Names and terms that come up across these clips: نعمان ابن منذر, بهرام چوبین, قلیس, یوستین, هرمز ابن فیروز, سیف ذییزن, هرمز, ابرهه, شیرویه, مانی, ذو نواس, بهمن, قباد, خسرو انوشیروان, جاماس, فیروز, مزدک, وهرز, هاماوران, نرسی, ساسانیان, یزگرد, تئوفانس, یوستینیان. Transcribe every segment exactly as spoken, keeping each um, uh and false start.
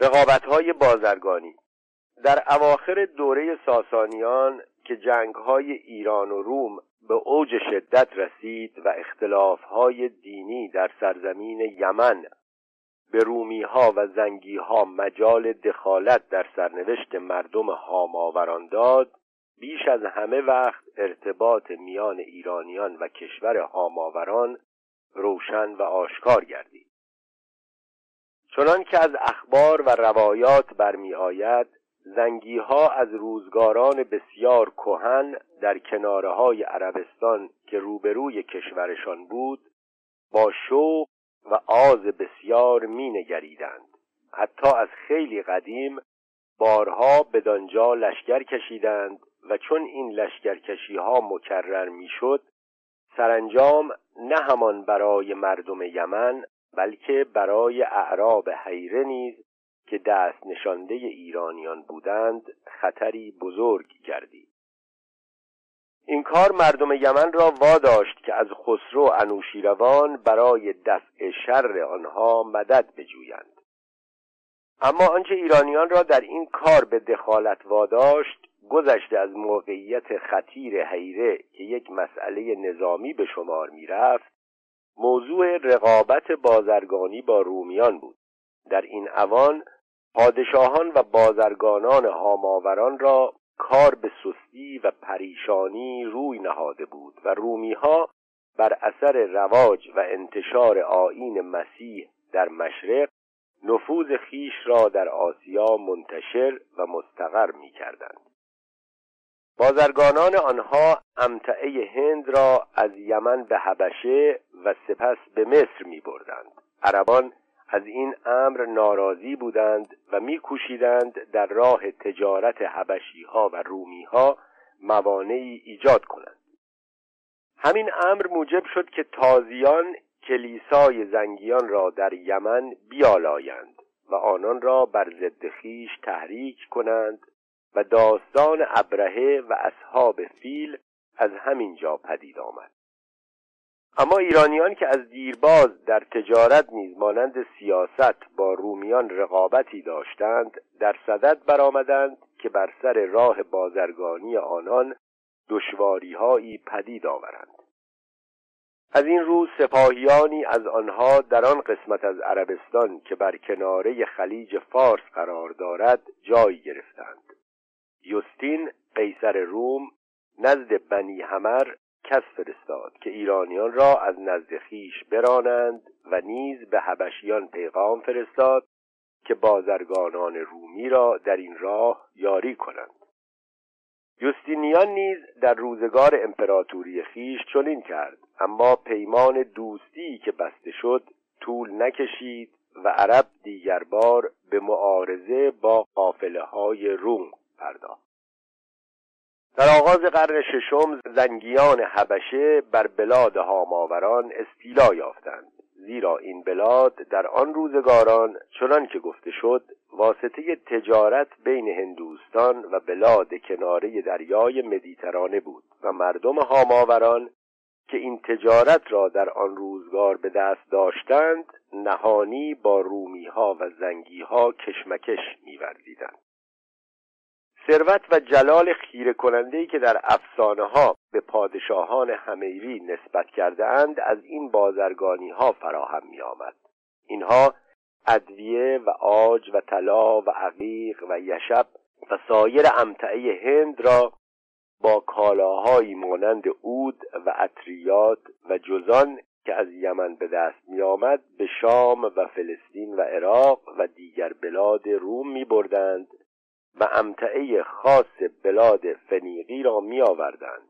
رقابت‌های بازرگانی در اواخر دوره ساسانیان که جنگ‌های ایران و روم به اوج شدت رسید و اختلاف‌های دینی در سرزمین یمن به رومی‌ها و زنگی‌ها مجال دخالت در سرنوشت مردم هاماوران داد، بیش از همه وقت ارتباط میان ایرانیان و کشور هاماوران روشن و آشکار گردید. چنان که از اخبار و روایات برمی آید، زنگیها از روزگاران بسیار کهن در کناره‌های عربستان که روبروی کشورشان بود با شوق و آز بسیار می نگریدند. حتی از خیلی قدیم بارها بدانجا لشکر کشیدند و چون این لشکرکشی ها مکرر می شد، سرانجام نه همان برای مردم یمن بلکه برای اعراب حیره نیز که دست نشانده ایرانیان بودند خطری بزرگ گردید. این کار مردم یمن را واداشت که از خسرو انوشیروان برای دفع شر آنها مدد بجویند. اما آنچه ایرانیان را در این کار به دخالت واداشت گذشته از موقعیت خطیر حیره که یک مسئله نظامی به شمار می رفت، موضوع رقابت بازرگانی با رومیان بود. در این اوان پادشاهان و بازرگانان هاماوران را کار به سستی و پریشانی روی نهاده بود و رومیها بر اثر رواج و انتشار آیین مسیح در مشرق نفوذ خیش را در آسیا منتشر و مستقر می کردند. بازرگانان آنها امتعه هند را از یمن به حبشه و سپس به مصر می بردند. عربان از این امر ناراضی بودند و می کوشیدند در راه تجارت حبشی ها و رومی ها موانعی ایجاد کنند. همین امر موجب شد که تازیان کلیسای زنگیان را در یمن بیالایند و آنان را بر ضد خویش تحریک کنند و داستان ابرهه و اصحاب فیل از همین جا پدید آمد. اما ایرانیان که از دیرباز در تجارت نیز مانند سیاست با رومیان رقابتی داشتند، در صدد برآمدند که بر سر راه بازرگانی آنان دشواری‌هایی پدید آورند. از این رو سپاهیانی از آنها در آن قسمت از عربستان که بر کناره خلیج فارس قرار دارد جای گرفتند. یوستین قیصر روم نزد بنی حمر کس فرستاد که ایرانیان را از نزد خویش برانند و نیز به حبشیان پیغام فرستاد که بازرگانان رومی را در این راه یاری کنند. یوستینیان نیز در روزگار امپراتوری خویش چنین کرد، اما پیمان دوستی که بسته شد طول نکشید و عرب دیگر بار به معارضه با قافله‌های روم پرداخت. در آغاز قرن ششم زنگیان حبشه بر بلاد هاماوران استیلا یافتند، زیرا این بلاد در آن روزگاران چنان که گفته شد واسطه تجارت بین هندوستان و بلاد کناره دریای مدیترانه بود و مردم هاماوران که این تجارت را در آن روزگار به دست داشتند نهانی با رومی‌ها و زنگی‌ها کشمکش می‌ورزیدند. ثروت و جلال خیره کننده‌ای که در افسانه‌ها به پادشاهان حمیری نسبت کرده اند از این بازرگانی‌ها فراهم می‌آمد. اینها ادویه و عاج و طلا و عقیق و یشب و سایر امتعه هند را با کالاهایی مانند عود و عطریات و جزان که از یمن به دست می‌آمد به شام و فلسطین و عراق و دیگر بلاد روم می‌بردند و امتعه خاص بلاد فنیقی را می آوردند.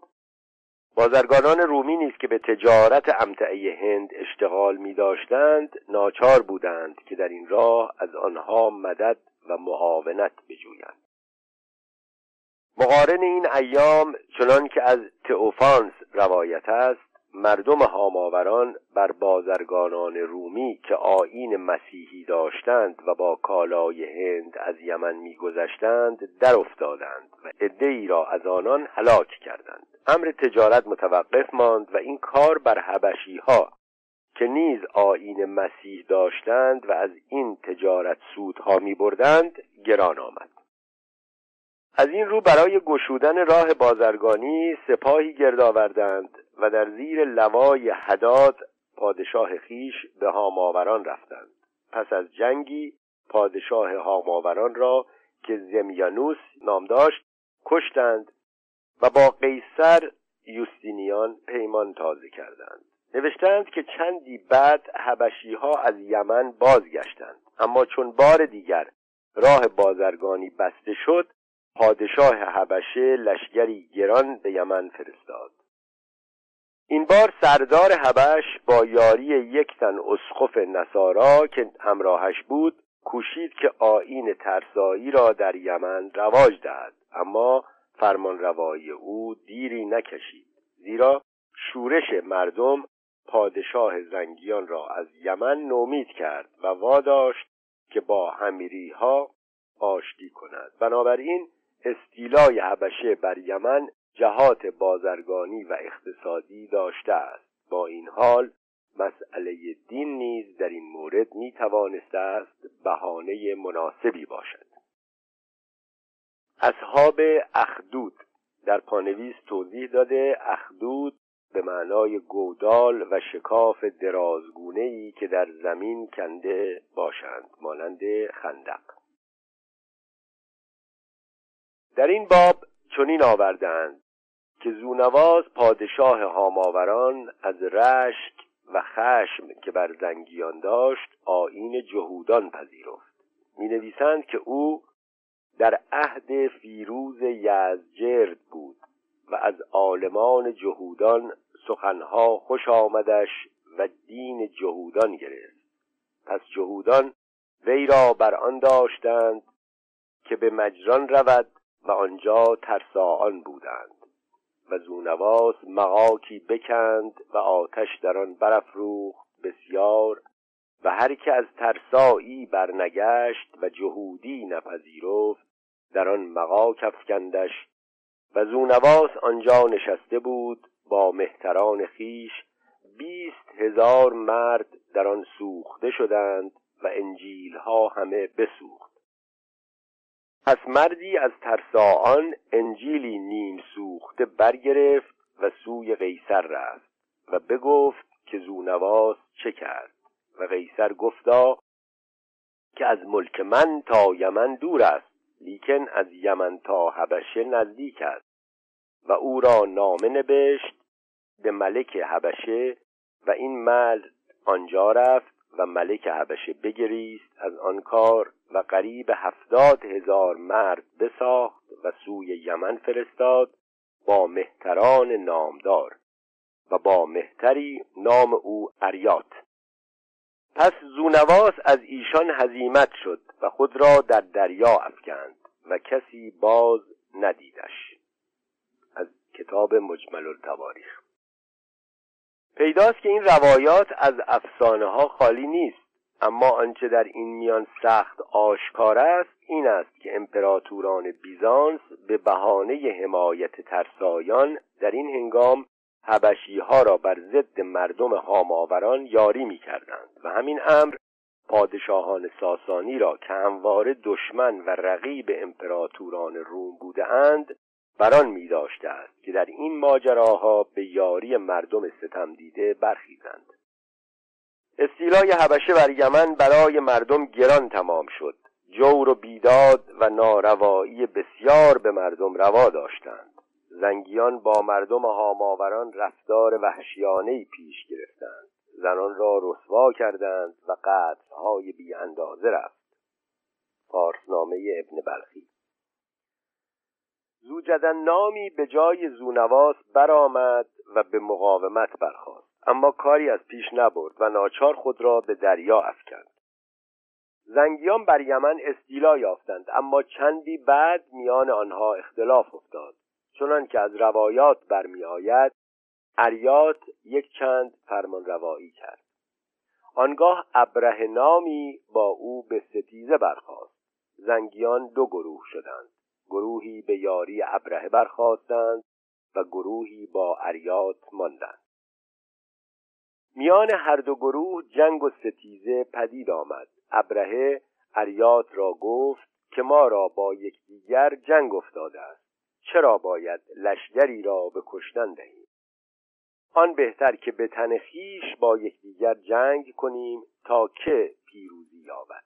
بازرگانان رومی نیز که به تجارت امتعه هند اشتغال می داشتند ناچار بودند که در این راه از آنها مدد و معاونت بجویند. مقارن این ایام چنان که از تئوفانس روایت است، مردم هاماوران بر بازرگانان رومی که آیین مسیحی داشتند و با کالای هند از یمن می‌گذشتند در افتادند و عده‌ای را از آنان هلاک کردند. امر تجارت متوقف ماند و این کار بر حبشی‌ها که نیز آیین مسیح داشتند و از این تجارت سودها می بردند گران آمد. از این رو برای گشودن راه بازرگانی سپاهی گرد آوردند و در زیر لوای حداد پادشاه خیش به هاماوران رفتند. پس از جنگی پادشاه هاماوران را که زمیانوس نام داشت کشتند و با قیصر یوستینیان پیمان تازه کردند. نوشتند که چندی بعد حبشی‌ها از یمن بازگشتند، اما چون بار دیگر راه بازرگانی بسته شد پادشاه حبشه لشگری گران به یمن فرستاد. این بار سردار حبش با یاری یک تن اسقف نصارا که همراهش بود کوشید که آیین ترسایی را در یمن رواج دهد، اما فرمانروایی او دیری نکشید، زیرا شورش مردم پادشاه زنگیان را از یمن نومید کرد و واداشت که با حمیری ها آشتی کند. بنابراین استیلای حبشه بر یمن جهات بازرگانی و اقتصادی داشته است. با این حال مسئله دین نیز در این مورد می توانسته است بهانه مناسبی باشد. اصحاب اخدود، در پانویس توضیح داده اخدود به معنای گودال و شکاف درازگونه‌ای که در زمین کنده باشند، مانند خندق. در این باب چنین آوردند که ذو نواس پادشاه هاماوران از رشک و خشم که بر زنگیان داشت آیین جهودان پذیرفت. می نویسند که او در عهد فیروز یزگرد بود و از عالمان جهودان سخنها خوش آمدش و دین جهودان گرفت. پس جهودان وی را بر آن داشتند که به مجران رود و آنجا ترساعان بودند و ذو نواس مغاکی بکند و آتش در آن برافروخت بسیار و هر که از ترساعی برنگشت و جهودی نپذیرفت در آن مغاک افکندش و ذو نواس آنجا نشسته بود با مهتران خیش. بیست هزار مرد در آن سوخته شدند و انجیل‌ها همه بسوخت. پس مردی از ترساعان انجیلی نیم سوخته برگرفت و سوی قیصر رفت و بگفت که ذو نواس چه کرد؟ و قیصر گفتا که از ملک من تا یمن دور است، لیکن از یمن تا حبشه نزدیک است. و او را نامه نبشت به ملک حبشه و این مرد آنجا رفت و ملک حبشه بگریست از آن کار و قریب هفتاد هزار مرد بساخت و سوی یمن فرستاد با مهتران نامدار و با مهتری نام او اریات. پس ذو نواس از ایشان هزیمت شد و خود را در دریا افکند و کسی باز ندیدش. از کتاب مجمل التواریخ. پیداست که این روایات از افسانه ها خالی نیست، اما آنچه در این میان سخت آشکار است این است که امپراتوران بیزانس به بهانه حمایت ترسایان در این هنگام حبشی‌ها را بر ضد مردم هاماوران یاری می‌کردند و همین امر پادشاهان ساسانی را که همواره دشمن و رقیب امپراتوران روم بودند بر آن می‌داشته است که در این ماجراها به یاری مردم ستم دیده برخیزند. استیلای حبشه بر یمن برای مردم گران تمام شد. جور و بیداد و ناروایی بسیار به مردم روا داشتند. زنگیان با مردم هاماوران رفتار وحشیانه‌ای پیش گرفتند، زنان را رسوا کردند و قتل‌های بی اندازه رفت. فارسنامه ابن بلخی. زوجدن نامی به جای ذو نواس برآمد و به مقاومت برخاست، اما کاری از پیش نبرد و ناچار خود را به دریا افکند. زنگیان بر یمن استیلا یافتند، اما چندی بعد میان آنها اختلاف افتاد. چنان که از روایات برمی آید اریات یک چند فرمان روایی کرد. آنگاه ابرهه نامی با او به ستیزه برخاست. زنگیان دو گروه شدند، گروهی به یاری ابرهه برخاستند و گروهی با اریات ماندند. میان هر دو گروه جنگ و ستیزه پدید آمد. ابرهه عریات را گفت که ما را با یکدیگر جنگ افتاده است، چرا باید لشگری را به کشتن دهیم؟ آن بهتر که به تن خویش با یکدیگر جنگ کنیم تا که پیروزی یابد.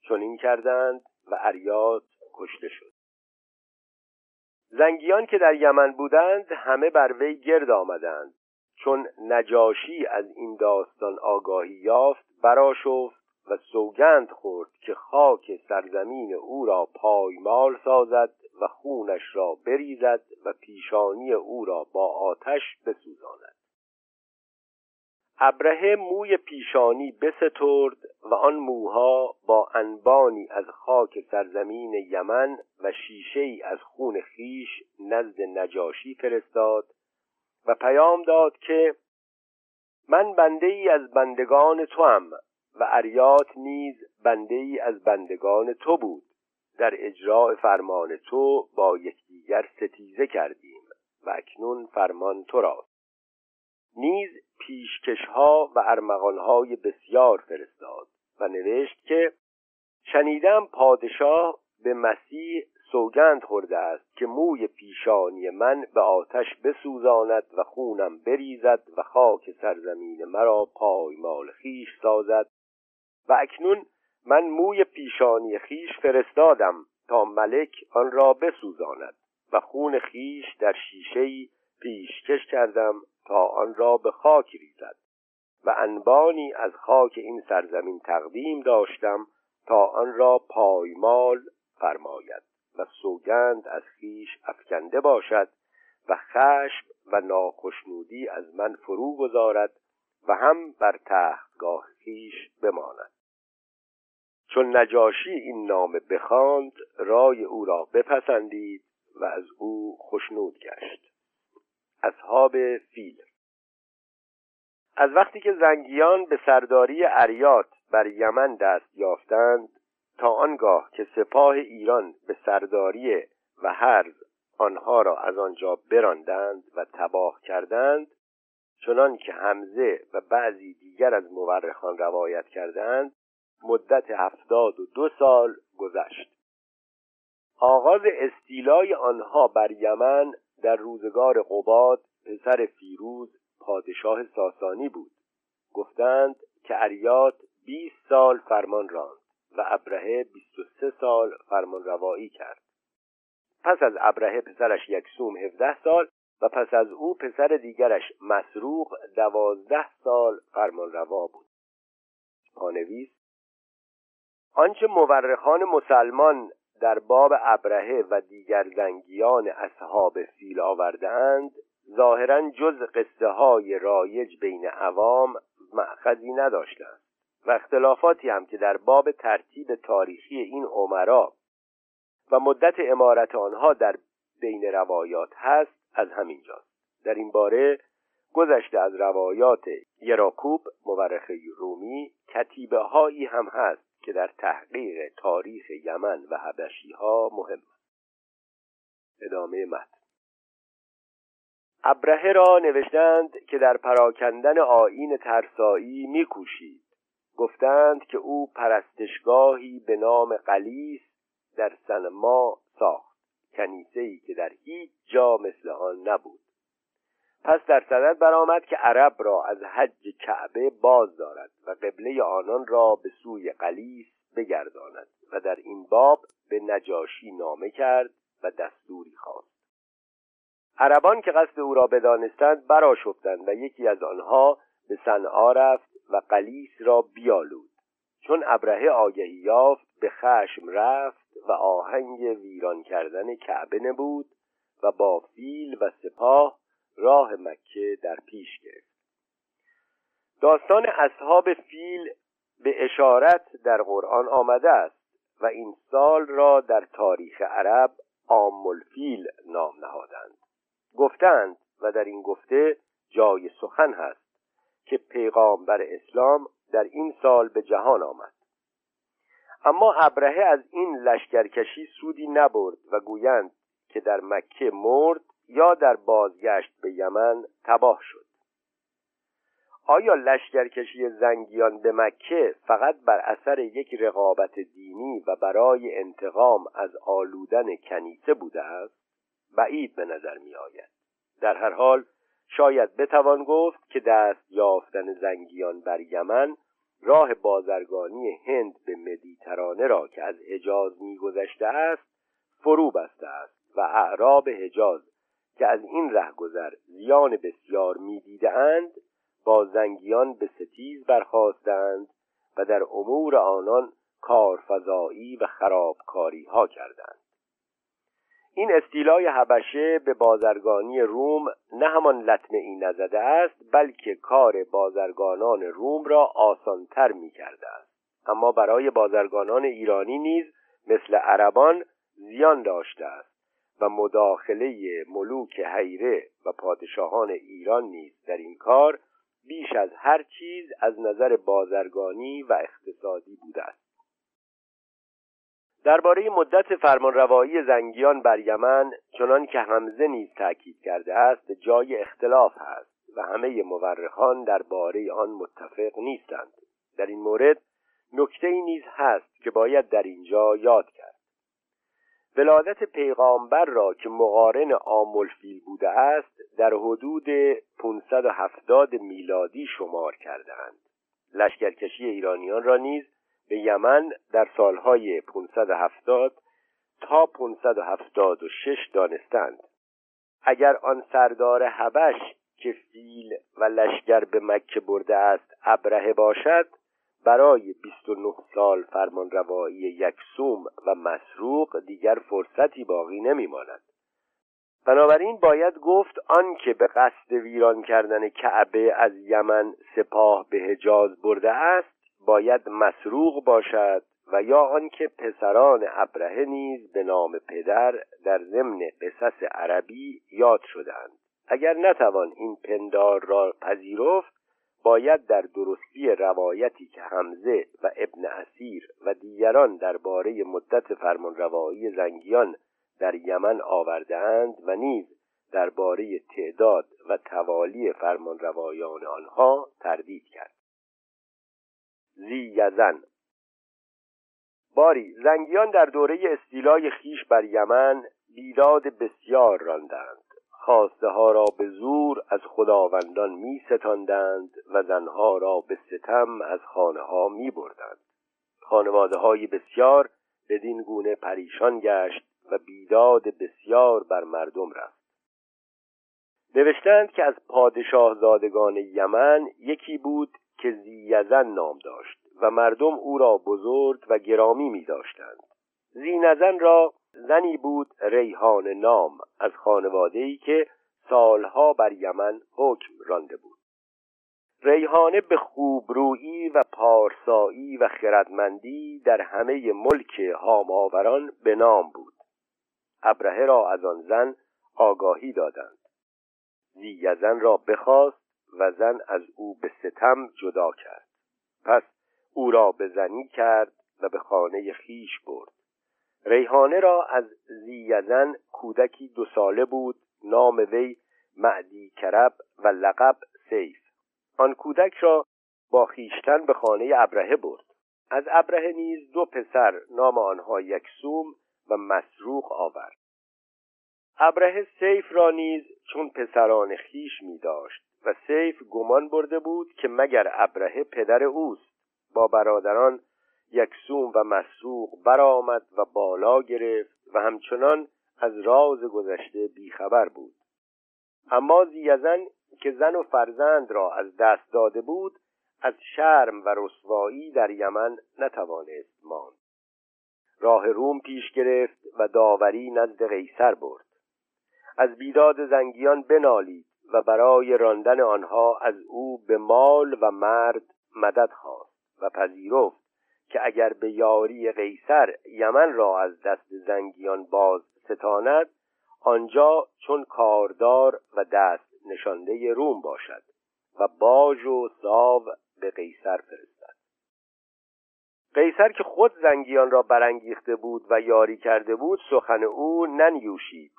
چنین کردند و عریات کشته شد. زنگیان که در یمن بودند همه بر وی گرد آمدند. چون نجاشی از این داستان آگاهی یافت، برآشفت و سوگند خورد که خاک سرزمین او را پایمال سازد و خونش را بریزد و پیشانی او را با آتش بسوزاند. ابرهه موی پیشانی بسترد و آن موها با انبانی از خاک سرزمین یمن و شیشه‌ای از خون خیش نزد نجاشی فرستاد و پیام داد که من بنده‌ای از بندگان توام و عریات نیز بنده‌ای از بندگان تو بود. در اجراع فرمان تو با یکدیگر ستیزه کردیم و اکنون فرمان تو راست. نیز پیشکشها و ارمغانهای بسیار فرستاد و نوشت که شنیدم پادشاه به مسیح سوگند خورده است که موی پیشانی من به آتش بسوزاند و خونم بریزد و خاک سرزمین مرا پایمال خویش سازد و اکنون من موی پیشانی خویش فرستادم تا ملک آن را بسوزاند و خون خویش در شیشه‌ای پیشکش کردم تا آن را به خاک ریزد و انبانی از خاک این سرزمین تقدیم داشتم تا آن را پایمال فرماید و سوگند از خویش افکنده باشد و خشم و ناخشنودی از من فرو گذارد و هم بر تختگاه خویش بماند. چون نجاشی این نامه بخواند، رای او را بپسندید و از او خشنود گشت. اصحاب فیل. از وقتی که زنگیان به سرداری عریات بر یمن دست یافتند تا آنگاه که سپاه ایران به سرداری وهرز آنها را از آنجا براندند و تباه کردند، چنان که حمزه و بعضی دیگر از مورخان روایت کردند، مدت هفتاد و دو سال گذشت. آغاز استیلای آنها بر یمن در روزگار قباد پسر فیروز پادشاه ساسانی بود. گفتند که عریات بیست سال فرمان راند و ابرهه بیست و سه سال فرمان روایی کرد. پس از ابرهه پسرش یکسوم هفده سال و پس از او پسر دیگرش مسروق دوازده سال فرمان روا بود. پانویس: آنچه مورخان مسلمان در باب ابرهه و دیگر زنگیان اصحاب فیل آورده‌اند، ظاهراً جز قصه های رایج بین عوام مأخذی نداشتند و اختلافاتی هم که در باب ترتیب تاریخی این امرا و مدت امارت آنها در بین روایات هست از همین جاست. در این باره گذشته از روایات یراکوب مورخ رومی کتیبه هایی هم هست که در تحقیق تاریخ یمن و حبشی‌ها مهم است. ادامه متن. ابرهه را نوشتند که در پراکندن آیین ترسایی می‌کوشید. گفتند که او پرستشگاهی به نام قلیس در صنما ساخت، کنیسه‌ای که در هیچ جا مثل آن نبود. پس در صدد برآمد که عرب را از حج کعبه باز دارد و قبله آنان را به سوی قلیس بگرداند و در این باب به نجاشی نامه کرد و دستوری خواست. عربان که قصد او را بدانستند برآشفتند و یکی از آنها به صنعا رفت و قلیس را بیالود. چون ابرهه آگهی یافت، به خشم رفت و آهنگ ویران کردن کعبه نبود و با فیل و سپاه راه مکه در پیش گرفت. داستان اصحاب فیل به اشارت در قرآن آمده است و این سال را در تاریخ عرب عام الفیل نام نهادند. گفتند و در این گفته جای سخن هست که پیغامبر اسلام در این سال به جهان آمد. اما ابرهه از این لشکرکشی سودی نبرد و گویند که در مکه مرد یا در بازگشت به یمن تباه شد. آیا لشکرکشی زنگیان به مکه فقط بر اثر یک رقابت دینی و برای انتقام از آلودن کنیسه بوده است؟ بعید به نظر می آید. در هر حال شاید بتوان گفت که دست یافتن زنگیان بر یمن راه بازرگانی هند به مدیترانه را که از حجاز می گذشته است فرو بسته است و اعراب حجاز که از این رهگذر زیان بسیار می دیدند با زنگیان به ستیز برخاستند و در امور آنان کارفزایی و خرابکاری ها کردند. این اصطلاح حبشه به بازرگانی روم نه همان لطمه‌ای نزده است بلکه کار بازرگانان روم را آسانتر می کرده است. اما برای بازرگانان ایرانی نیز مثل عربان زیان داشته است و مداخله ملوک حیره و پادشاهان ایران نیز در این کار بیش از هر چیز از نظر بازرگانی و اقتصادی بوده است. درباره مدت فرمانروایی زنگیان بر یمن چنان که حمزه نیز تأکید کرده است جای اختلاف هست و همه مورخان درباره آن متفق نیستند. در این مورد نکته‌ای نیز هست که باید در اینجا یاد کرد. ولادت پیغامبر را که مقارن آملفیل بوده است در حدود پانصد و هفتاد میلادی شمار کردند. لشکرکشی ایرانیان را نیز به یمن در سالهای پانصد و هفتاد تا پانصد و هفتاد و شش دانستند. اگر آن سردار حبش که فیل و لشکر به مکه برده است ابرهه باشد، برای بیست و نه سال فرمانروایی یکسوم و مسروق دیگر فرصتی باقی نمی‌ماند. بنابراین باید گفت آن که به قصد ویران کردن کعبه از یمن سپاه به حجاز برده است باید مسروق باشد و یا آن که پسران ابرهه نیز به نام پدر در ضمن قصص عربی یاد شدند. اگر نتوان این پندار را پذیرفت باید در درستی روایتی که حمزه و ابن اسیر و دیگران درباره مدت فرمانروایی زنگیان در یمن آورده‌اند و نیز درباره تعداد و توالی فرمانروایان آنها تردید کرد. ذییزن. باری زنگیان در دوره استیلای خیش بر یمن بیداد بسیار راندند. خواسته ها را به زور از خداوندان می ستاندند و زنها را به ستم از خانه ها می بردند. خانواده های بسیار بدین گونه پریشان گشت و بیداد بسیار بر مردم رفت. نوشتند که از پادشاه زادگان یمن یکی بود که ذییزن نام داشت و مردم او را بزرگ و گرامی می داشتند. ذییزن را زنی بود ریحان نام از خانواده‌ای که سالها بر یمن حکم رانده بود. ریحانه به خوبرویی و پارسایی و خردمندی در همه ملک هاماوران به نام بود. ابرهه را از آن زن آگاهی دادند. ذییزن را بخواست و زن از او به ستم جدا کرد. پس او را به زنی کرد و به خانه خیش برد. ریحانه را از ذییزن کودکی دو ساله بود، نام وی معدی کرب و لقب سیف. آن کودک را با خیشتن به خانه ابرهه برد. از ابرهه نیز دو پسر نام آنها یکسوم و مسروق آورد. ابرهه سیف را نیز چون پسران خیش می داشت و سیف گمان برده بود که مگر ابرهه پدر اوست. با برادران یکسوم و مسروق برآمد و بالا گرفت و همچنان از راز گذشته بیخبر بود. اما ذییزن که زن و فرزند را از دست داده بود از شرم و رسوایی در یمن نتوانست ماند. راه روم پیش گرفت و داوری نزد قیصر برد. از بیداد زنگیان بنالید و برای راندن آنها از او به مال و مرد مدد خواست و پذیرفت که اگر به یاری قیصر یمن را از دست زنگیان باز ستاند آنجا چون کاردار و دست نشانده روم باشد و باج و ساو به قیصر فرستد. قیصر که خود زنگیان را برانگیخته بود و یاری کرده بود سخن او ننیوشید.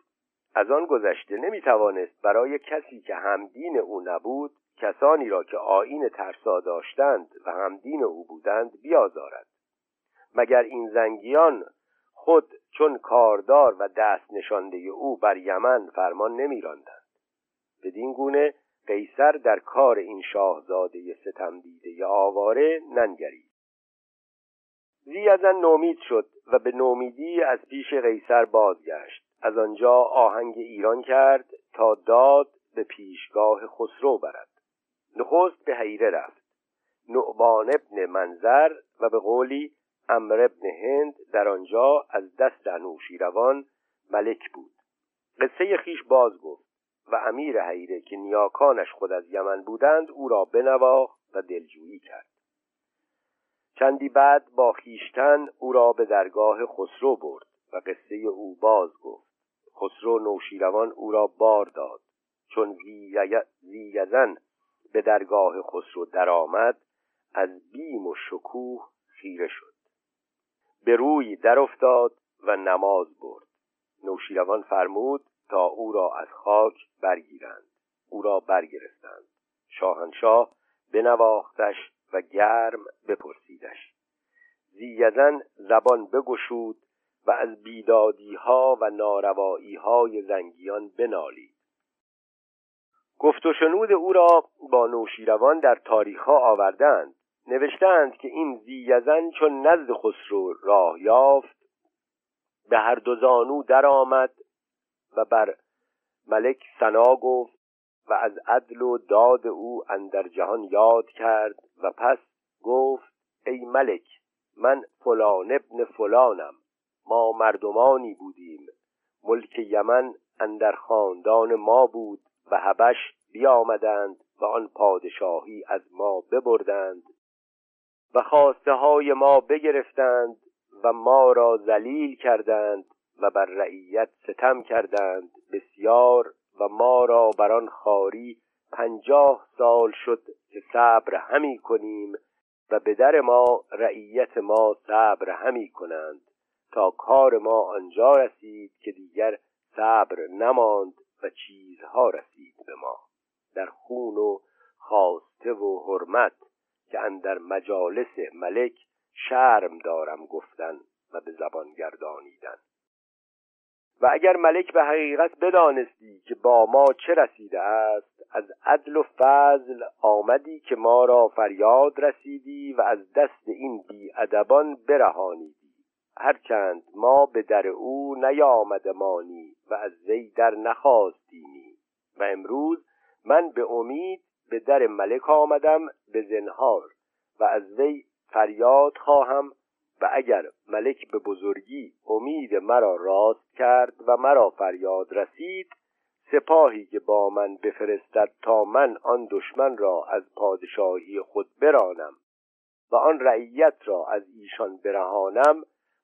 از آن گذشته نمیتوانست برای کسی که همدین او نبود کسانی را که آیین ترسا داشتند و همدین او بودند بیازارد. مگر این زنگیان خود چون کاردار و دست نشانده او بر یمن فرمان نمی راندند؟ بدین گونه قیصر در کار این شاهزاده ستم دیده آواره ننگرید. ذی‌یزن نومید شد و به نومیدی از پیش قیصر بازگشت. از آنجا آهنگ ایران کرد تا داد به پیشگاه خسرو برد. نخست به حیره رفت. نعمان ابن منذر و به قولی عمرو ابن هند در آنجا از دست انوشیروان ملک بود. قصه خیش باز گفت و امیر حیره که نیاکانش خود از یمن بودند او را بنواخت و دلجویی کرد. چندی بعد با خیشتن او را به درگاه خسرو برد و قصه او باز گفت. خسرو نوشیروان او را بار داد. چون ذی‌یزن به درگاه خسرو درآمد از بیم و شکوه خیره شد. به روی در افتاد و نماز برد. نوشیروان فرمود تا او را از خاک برگیرند. او را برگرفتند. شاهنشاه بنواختش و گرم بپرسیدش. ذی‌یزن زبان بگشود و از بیدادی‌ها و ناروایی‌های زنگیان بنالید. گفت و شنود او را با نوشیروان در تاریخ‌ها آوردند. نوشتند که این ذی‌یزن چون نزد خسرو راه یافت به هر دو زانو در آمد و بر ملک ثنا گفت و از عدل و داد او اندر جهان یاد کرد و پس گفت ای ملک من فلان ابن فلانم، ما مردمانی بودیم، ملک یمن اندر خاندان ما بود و حبش بیامدند و آن پادشاهی از ما ببردند و خواسته های ما بگرفتند و ما را ذلیل کردند و بر رعیت ستم کردند بسیار و ما را بر آن خواری پنجاه سال شد که صبر همی کنیم و به در ما رعیت ما صبر همی کنند تا کار ما آنجا رسید که دیگر صبر نماند و چیزها رسید به ما در خون و خواسته و حرمت که اندر مجالس ملک شرم دارم گفتن و به زبان گردانیدن. و اگر ملک به حقیقت بدانستی که با ما چه رسیده است، از عدل و فضل آمدی که ما را فریاد رسیدی و از دست این بی‌ادبان برهانیدی. هرچند ما به در او نیامدمانی و از وی در نخواستیمی و امروز من به امید به در ملک آمدم به زنهار و از وی فریاد خواهم و اگر ملک به بزرگی امید مرا راست کرد و مرا فریاد رسید، سپاهی که با من بفرستد تا من آن دشمن را از پادشاهی خود برانم و آن رعیت را از ایشان برهانم،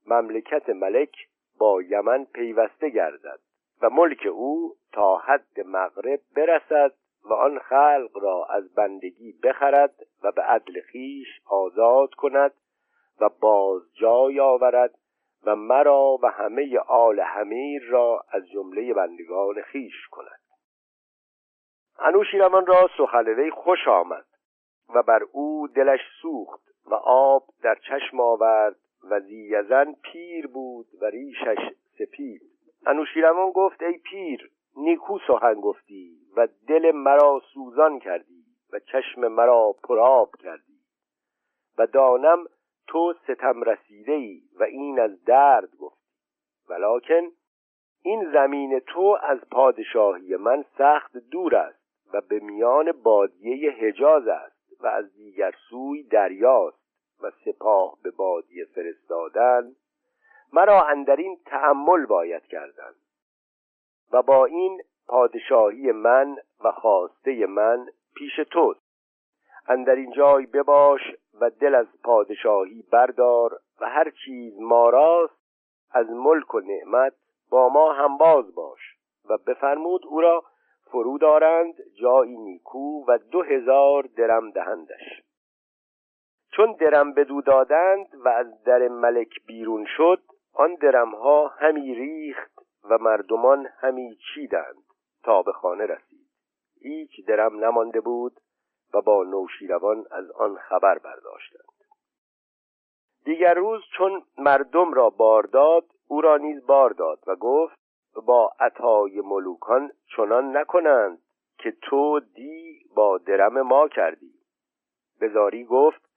مملکت ملک با یمن پیوسته گردد و ملک او تا حد مغرب برسد و آن خلق را از بندگی بخرد و به عدل خویش آزاد کند و باز جای آورد و مرا و همه آل حمیر را از جمله بندگان خویش کند. انوشیروان را سخن وی خوش آمد و بر او دلش سوخت و آب در چشم آورد و ذی‌یزن پیر بود و ریشش سپید. انوشیروان گفت ای پیر نیکو سخن گفتی و دل مرا سوزان کردی و چشم مرا پرآب کردی و دانم تو ستم رسیده‌ای و این از درد گفتی، ولکن این زمین تو از پادشاهی من سخت دور است و به میان بادیه حجاز است و از دیگر سوی دریاست و سپاه به بادیه فرستادن مرا اندرین تأمل باید کردن و با این پادشاهی من و خواسته من پیش توست. اندر این جای بباش و دل از پادشاهی بردار و هر چیز ما راست از ملک و نعمت با ما همباز باش. و بفرمود او را فرو دارند جایی نیکو و دو هزار درم دهندش. چون درم بدو دادند و از در ملک بیرون شد، آن درمها همی ریخت و مردمان همی چیدند تا به خانه رسید. هیچ درم نمانده بود و با نوشیروان از آن خبر برداشتند. دیگر روز چون مردم را بار داد، او را نیز بار داد و گفت با عطای ملوکان چنان نکنند که تو دی با درم ما کردی. به زاری گفت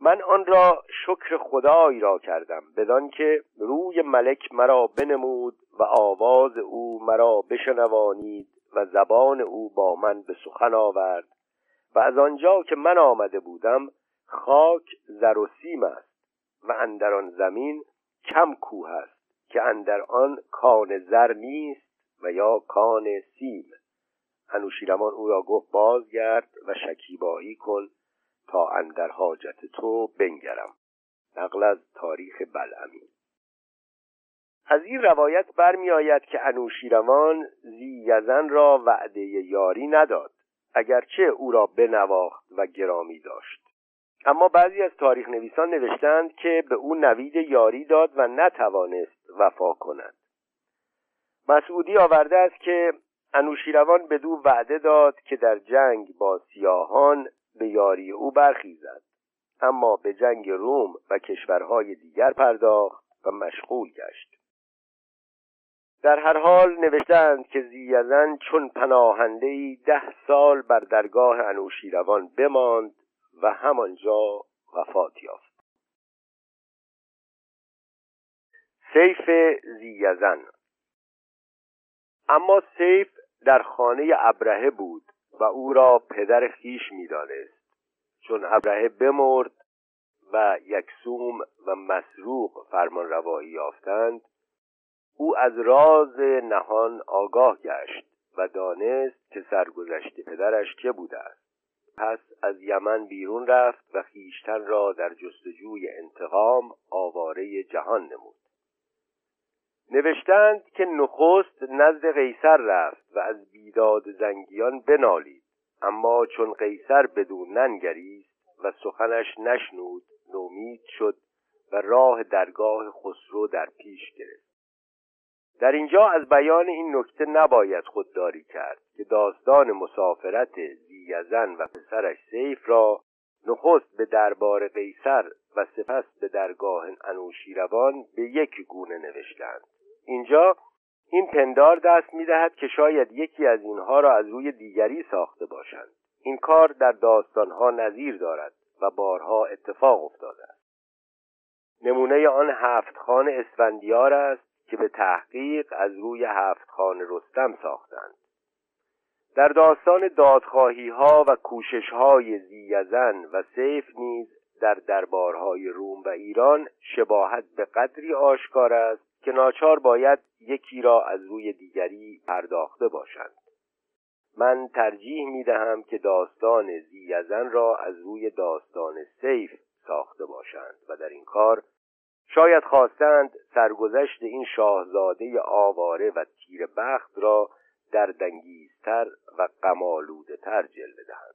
من آن را شکر خدای را کردم، بدان که روی ملک مرا بنمود و آواز او مرا بشنوانید و زبان او با من به سخن آورد و از آنجا که من آمده بودم خاک زر و سیم است و اندر آن زمین کم کوه است که اندر آن کان زر نیست و یا کان سیم. انوشیروان او را گفت بازگرد و شکیبایی کن تا اندر حاجت تو بنگرم. نقل از تاریخ بلعمی. از این روایت برمی آید که انوشیروان ذییزن را وعده یاری نداد، اگرچه او را بنواخت و گرامی داشت. اما بعضی از تاریخ نویسان نوشتند که به او نوید یاری داد و نتوانست وفا کند. مسعودی آورده است که انوشیروان بدو وعده داد که در جنگ با سیاهان به یاری او برخیزد، اما به جنگ روم و کشورهای دیگر پرداخت و مشغول گشت. در هر حال نوشتند که ذییزن چون پناهنده‌ای ده سال بر درگاه انوشیروان بماند و همانجا وفات یافت. سیف ذییزن. اما سیف در خانه ابرهه بود و او را پدر خویش می‌دانست، چون ابرهه بمرد و یکسوم و مسروق فرمانروایی یافتند، او از راز نهان آگاه گشت و دانست که سرگذشت پدرش چه بوده است. پس از یمن بیرون رفت و خویشتن را در جستجوی انتقام آواره جهان نمود. نوشتند که نخست نزد قیصر رفت و از بیداد زنگیان بنالید، اما چون قیصر بدون ننگریست و سخنش نشنود نومید شد و راه درگاه خسرو در پیش گرفت. در اینجا از بیان این نکته نباید خودداری کرد که داستان مسافرت ذییزن و پسرش سیف را نخست به دربار قیصر و سپس به درگاه انوشیروان به یک گونه نوشتند. اینجا این پندار دست می‌دهد که شاید یکی از اینها را از روی دیگری ساخته باشند. این کار در داستانها نظیر دارد و بارها اتفاق افتاده است. نمونه آن هفت خان اسفندیار است که به تحقیق از روی هفت خان رستم ساختند. در داستان دادخواهی‌ها و کوشش‌های ذییزن و سیف نیز در دربارهای روم و ایران شباهت به قدری آشکار است که ناچار باید یکی را از روی دیگری پرداخته باشند. من ترجیح می‌دهم که داستان ذییزن را از روی داستان سیف ساخته باشند و در این کار شاید خواستند سرگذشت این شاهزاده آواره و تیر بخت را دردانگیزتر و غم‌آلوده‌تر جلوه دهند.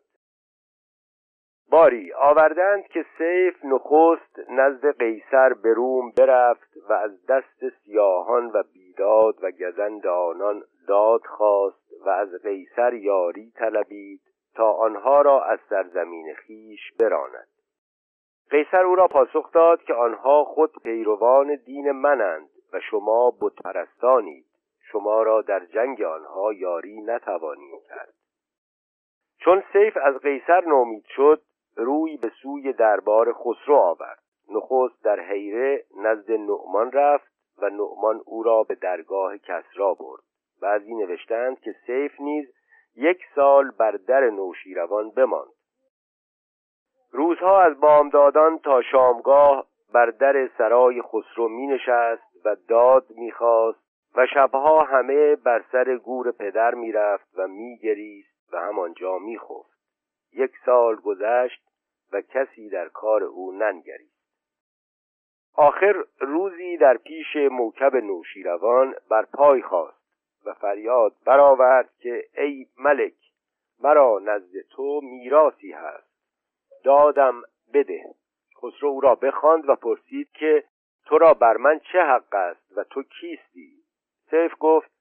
باری آوردند که سیف نخست نزد قیصر به روم برفت و از دست سیاهان و بیداد و گزند آنان داد خواست و از قیصر یاری طلبید تا آنها را از سرزمین خویش براند. قیصر او را پاسخ داد که آنها خود پیروان دین منند و شما بت‌پرستانید، شما را در جنگ آنها یاری نتوانید کرد. چون سیف از قیصر نومید شد، روی به سوی دربار خسرو آورد. نخست در حیره نزد نعمان رفت و نعمان او را به درگاه کسرا برد. بعضی نوشتند که سیف نیز یک سال بر در نوشیروان بماند. روزها از بامدادان تا شامگاه بر در سرای خسرو می نشست و داد می خواست و شبها همه بر سر گور پدر می رفت و می گریست و همانجا می خفت. یک سال گذشت و کسی در کار او ننگریست. آخر روزی در پیش موکب نوشیروان بر پای خاست و فریاد برآورد که ای ملک، مرا نزد تو میراثی هست، دادم بده. خسرو او را بخواند و پرسید که تو را بر من چه حق است و تو کیستی؟ سیف گفت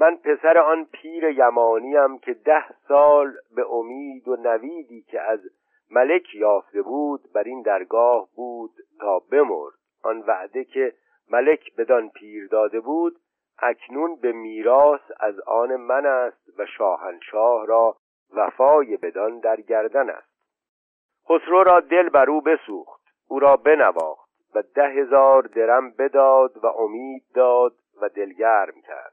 من پسر آن پیر یمانیم که ده سال به امید و نویدی که از ملک یافته بود بر این درگاه بود تا بمرد. آن وعده که ملک بدان پیر داده بود اکنون به میراث از آن من است و شاهنشاه را وفای بدان در گردن است. خسرو را دل بر او بسوخت، او را بنواخت و ده هزار درم بداد و امید داد و دلگرم کرد.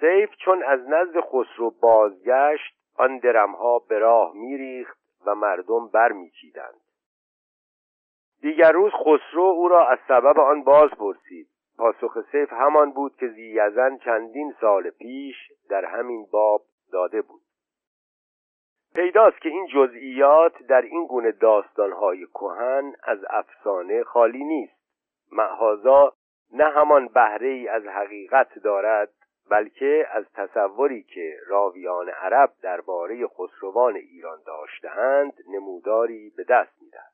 سیف چون از نزد خسرو بازگشت آن درمها به راه میریخت و مردم بر میچیدند. دیگر روز خسرو او را از سبب آن باز پرسید. پاسخ سیف همان بود که ذییزن چندین سال پیش در همین باب داده بود. پیداست که این جزئیات در این گونه داستانهای کهن از افسانه خالی نیست. معاذا نه همان بهره‌ای از حقیقت دارد بلکه از تصوری که راویان عرب درباره خسروان ایران داشته‌اند نموداری به دست می‌دهد.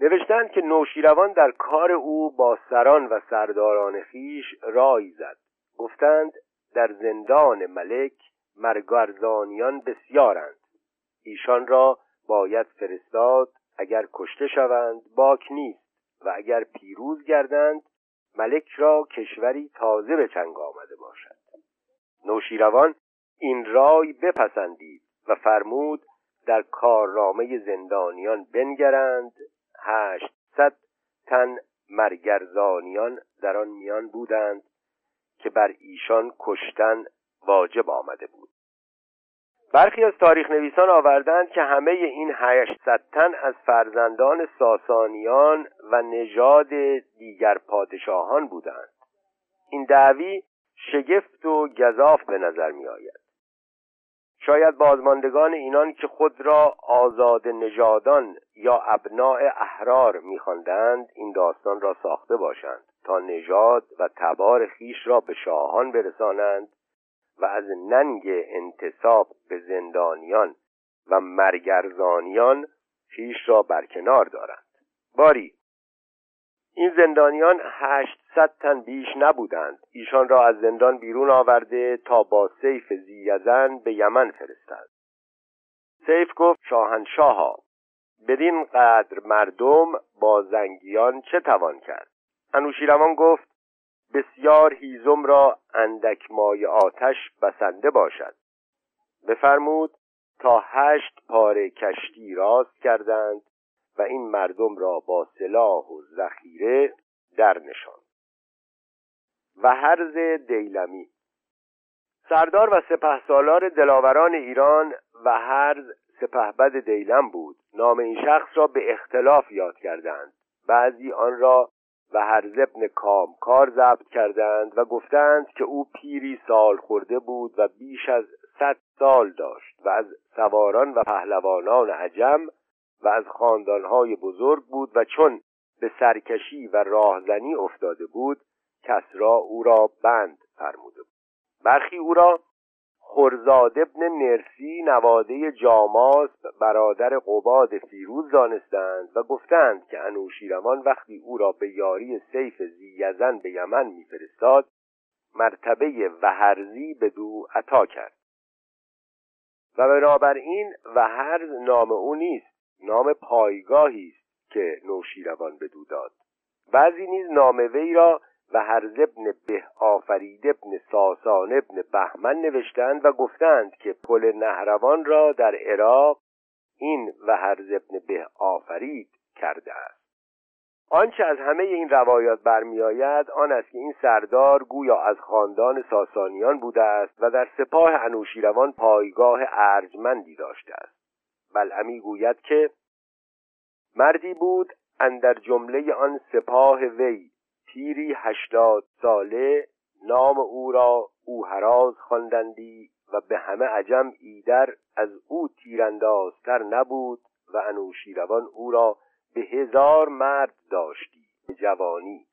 نوشتند که نوشیروان در کار او با سران و سرداران خویش رای زد. گفتند در زندان ملک مرگارزانیان بسیارند، ایشان را باید فرستاد، اگر کشته شوند باک نیست و اگر پیروز گردند ملک را کشوری تازه به چنگ آمده باشد. نوشیروان این رای بپسندید و فرمود در کارنامه زندانیان بنگرند. هشتصد تن مرگرزانیان در آن میان بودند که بر ایشان کشتن واجب آمده بود. برخی از تاریخ نویسان آوردند که همه این هشتصد تن از فرزندان ساسانیان و نژاد دیگر پادشاهان بودند. این دعوی شگفت و گزاف به نظر می آید. شاید بازماندگان اینان که خود را آزاد نژادان یا ابناء احرار می خواندند این داستان را ساخته باشند تا نژاد و تبار خیش را به شاهان برسانند و از ننگ انتصاب به زندانیان و مرگرزانیان خیش را برکنار دارند. باری این زندانیان هشتصد تن بیش نبودند. ایشان را از زندان بیرون آورده تا با سیف ذییزن به یمن فرستند. سیف گفت شاهنشاها بدین قدر مردم با زنگیان چه توان کرد؟ انوشیروان گفت بسیار هیزم را اندک مایه آتش بسنده باشد. بفرمود تا هشت پاره کشتی راست کردند و این مردم را با سلاح و ذخیره در نشاند. وهرز دیلمی سردار و سپهسالار دلاوران ایران وهرز سپهبد دیلم بود. نام این شخص را به اختلاف یاد کردند. بعضی آن را وهرز ابن کامکار ضبط کردند و گفتند که او پیری سال خورده بود و بیش از صد سال داشت و از سواران و پهلوانان عجم و از خاندانهای بزرگ بود و چون به سرکشی و راهزنی افتاده بود کسرا او را بند فرموده بود. برخی او را خرزاد ابن نرسی نواده جاماس برادر قباد فیروز دانستند و گفتند که انوشیروان وقتی او را به یاری سیف ذییزن به یمن می‌فرستاد مرتبه وهرزی به دو عطا کرد و بنابراین وهرز نام او نیست، نام پایگاهی است که نوشیروان به دو داد. بعضی نیز نام وی را وهرز ابن به آفرید ابن ساسان ابن بهمن نوشتند و گفتند که پل نهروان را در عراق این وهرز ابن به آفرید کرده است. آنچه از همه این روایات برمیآید آن است که این سردار گویا از خاندان ساسانیان بوده است و در سپاه انوشیروان پایگاه ارجمندی داشته است. بلعمی گوید که مردی بود اندر جمله آن سپاه وی پیری هشتاد ساله، نام او را او هراز خواندندی و به همه عجم ایدر از او تیراندازتر نبود و انوشیروان او را به هزار مرد داشتی به جوانی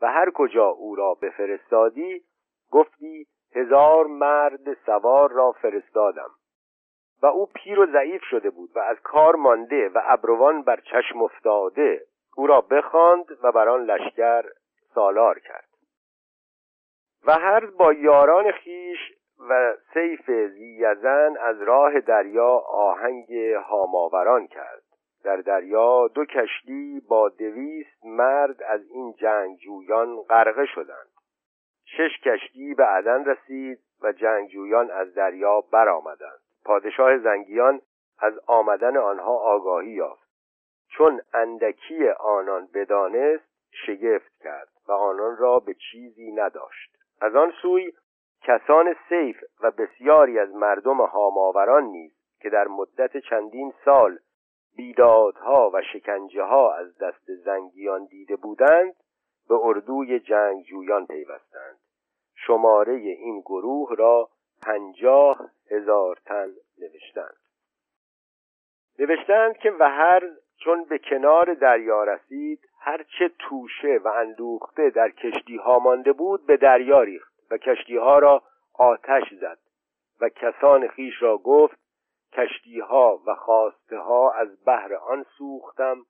و هر کجا او را بفرستادی گفتی هزار مرد سوار را فرستادم و او پیر و ضعیف شده بود و از کار مانده و ابروان بر چشم افتاده. او را بخواند و بر آن لشکر سالار کرد. وهرز با یاران خیش و سیف ذییزن از راه دریا آهنگ هاماوران کرد. در دریا دو کشتی با دویست مرد از این جنگجویان غرقه شدند. شش کشتی به عدن رسید و جنگجویان از دریا برآمدند. پادشاه زنگیان از آمدن آنها آگاهی یافت. چون اندکی آنان بدانست شگفت کرد و آنان را به چیزی نداشت. از آن سوی کسان سیف و بسیاری از مردم هاماوران نیز که در مدت چندین سال بیدادها و شکنجه‌ها از دست زنگیان دیده بودند به اردوی جنگجویان پیوستند. شماره این گروه را پنجاه هزار تن نوشتند. نوشتند که وهرز چون به کنار دریا رسید هرچه توشه و اندوخته در کشتی‌ها مانده بود به دریا ریخت و کشتی‌ها را آتش زد و کسان خیش را گفت کشتی‌ها و خواسته‌ها از بحر آن سوختم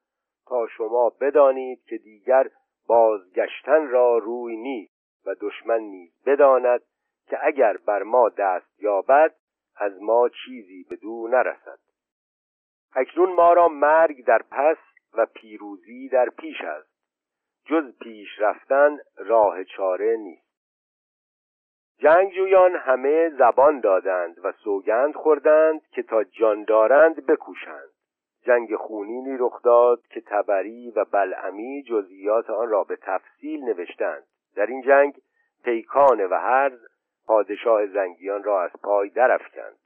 تا شما بدانید که دیگر بازگشتن را روی نیست و دشمن نیز بداند که اگر بر ما دست یابد از ما چیزی بدو نرسد. اکنون ما را مرگ در پس و پیروزی در پیش است. جز پیش رفتن راه چاره نیست. جنگجویان همه زبان دادند و سوگند خوردند که تا جان دارند بکوشند. جنگ خونینی رخ داد که تبری و بلعمی جزئیات آن را به تفصیل نوشتند. در این جنگ پیکان وهرز پادشاه زنگیان را از پای درافکند.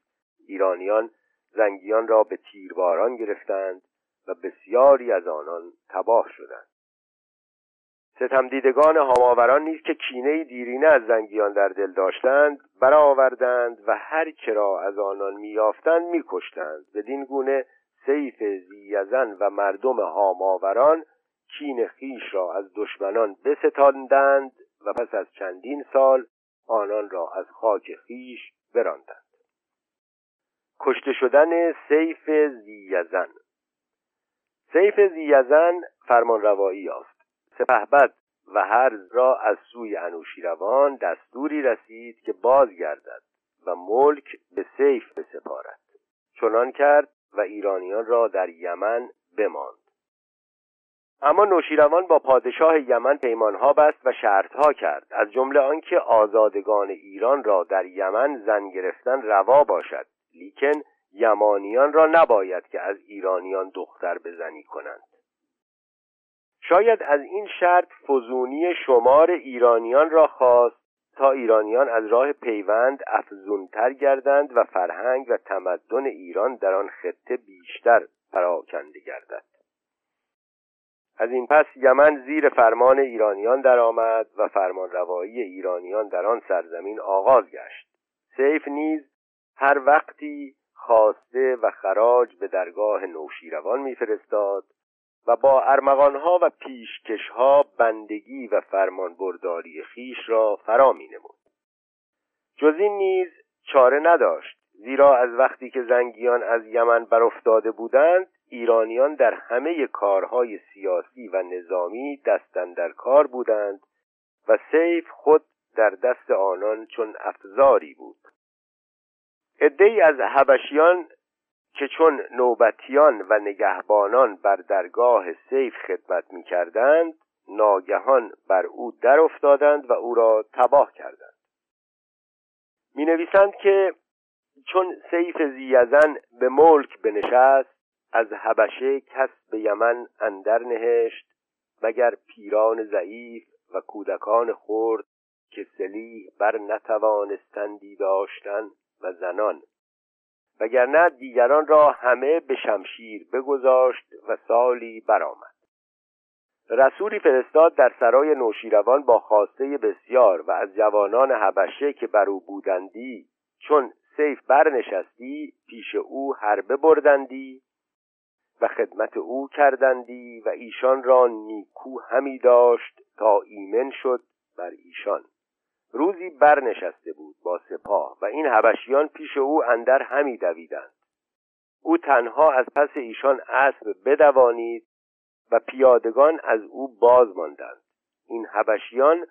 ایرانیان زنگیان را به تیرباران گرفتند و بسیاری از آنان تباه شدند. ستمدیدگان هاماوران نیز که کینه دیرینه از زنگیان در دل داشتند برآوردند و هر که را از آنان می‌یافتند می‌کشتند. بدین گونه سیف ذییزن و مردم هاماوران کین خویش را از دشمنان بستاندند و پس از چندین سال آنان را از خاک خویش براندند. کشته شدن سیف ذییزن. سیف ذییزن فرمانروایی یافت. سپهبد وهرز را از سوی انوشیروان دستوری رسید که بازگردد و ملک به سیف بسپارد. چنان کرد و ایرانیان را در یمن بماند. اما نوشیروان با پادشاه یمن پیمانها بست و شرطها کرد، از جمله آنکه آزادگان ایران را در یمن زن گرفتن روا باشد، لیکن یمانیان را نباید که از ایرانیان دختر بزنی کنند. شاید از این شرط فزونی شمار ایرانیان را خواست تا ایرانیان از راه پیوند افزونتر گردند و فرهنگ و تمدن ایران در آن خطه بیشتر پراکنده گردد. از این پس یمن زیر فرمان ایرانیان درآمد و فرمانروایی ایرانیان در آن سرزمین آغاز گشت. سیف نیز هر وقتی خواسته و خراج به درگاه نوشیروان می‌فرستاد و با ارمغان‌ها و پیشکش‌ها بندگی و فرمانبرداری خیش را فرا می‌نمود. جز این نیز چاره نداشت، زیرا از وقتی که زنگیان از یمن برافتاده بودند ایرانیان در همه کارهای سیاسی و نظامی دست اندر کار بودند و سیف خود در دست آنان چون افزاری بود. عده‌ای از حبشیان که چون نوبتیان و نگهبانان بر درگاه سیف خدمت می‌کردند ناگهان بر او در افتادند و او را تباه کردند. می‌نویسند که چون سیف ذییزن به ملک بنشست از حبشه کس به یمن اندر نهشت مگر پیران ضعیف و کودکان خرد که سلیح بر نتوانستندی داشتن و زنان، وگرنه دیگران را همه به شمشیر بگذاشت و سالی برآمد. رسولی فرستاد در سرای نوشیروان با خواسته بسیار و از جوانان حبشه که بر او بودندی چون سیف برنشستی پیش او حربه بردندی و خدمت او کردندی و ایشان را نیکو همی داشت تا ایمن شد بر ایشان. روزی برنشسته بود با سپاه و این حبشیان پیش او اندر همی دویدند. او تنها از پس ایشان اسب بدوانید و پیادگان از او باز ماندند. این حبشیان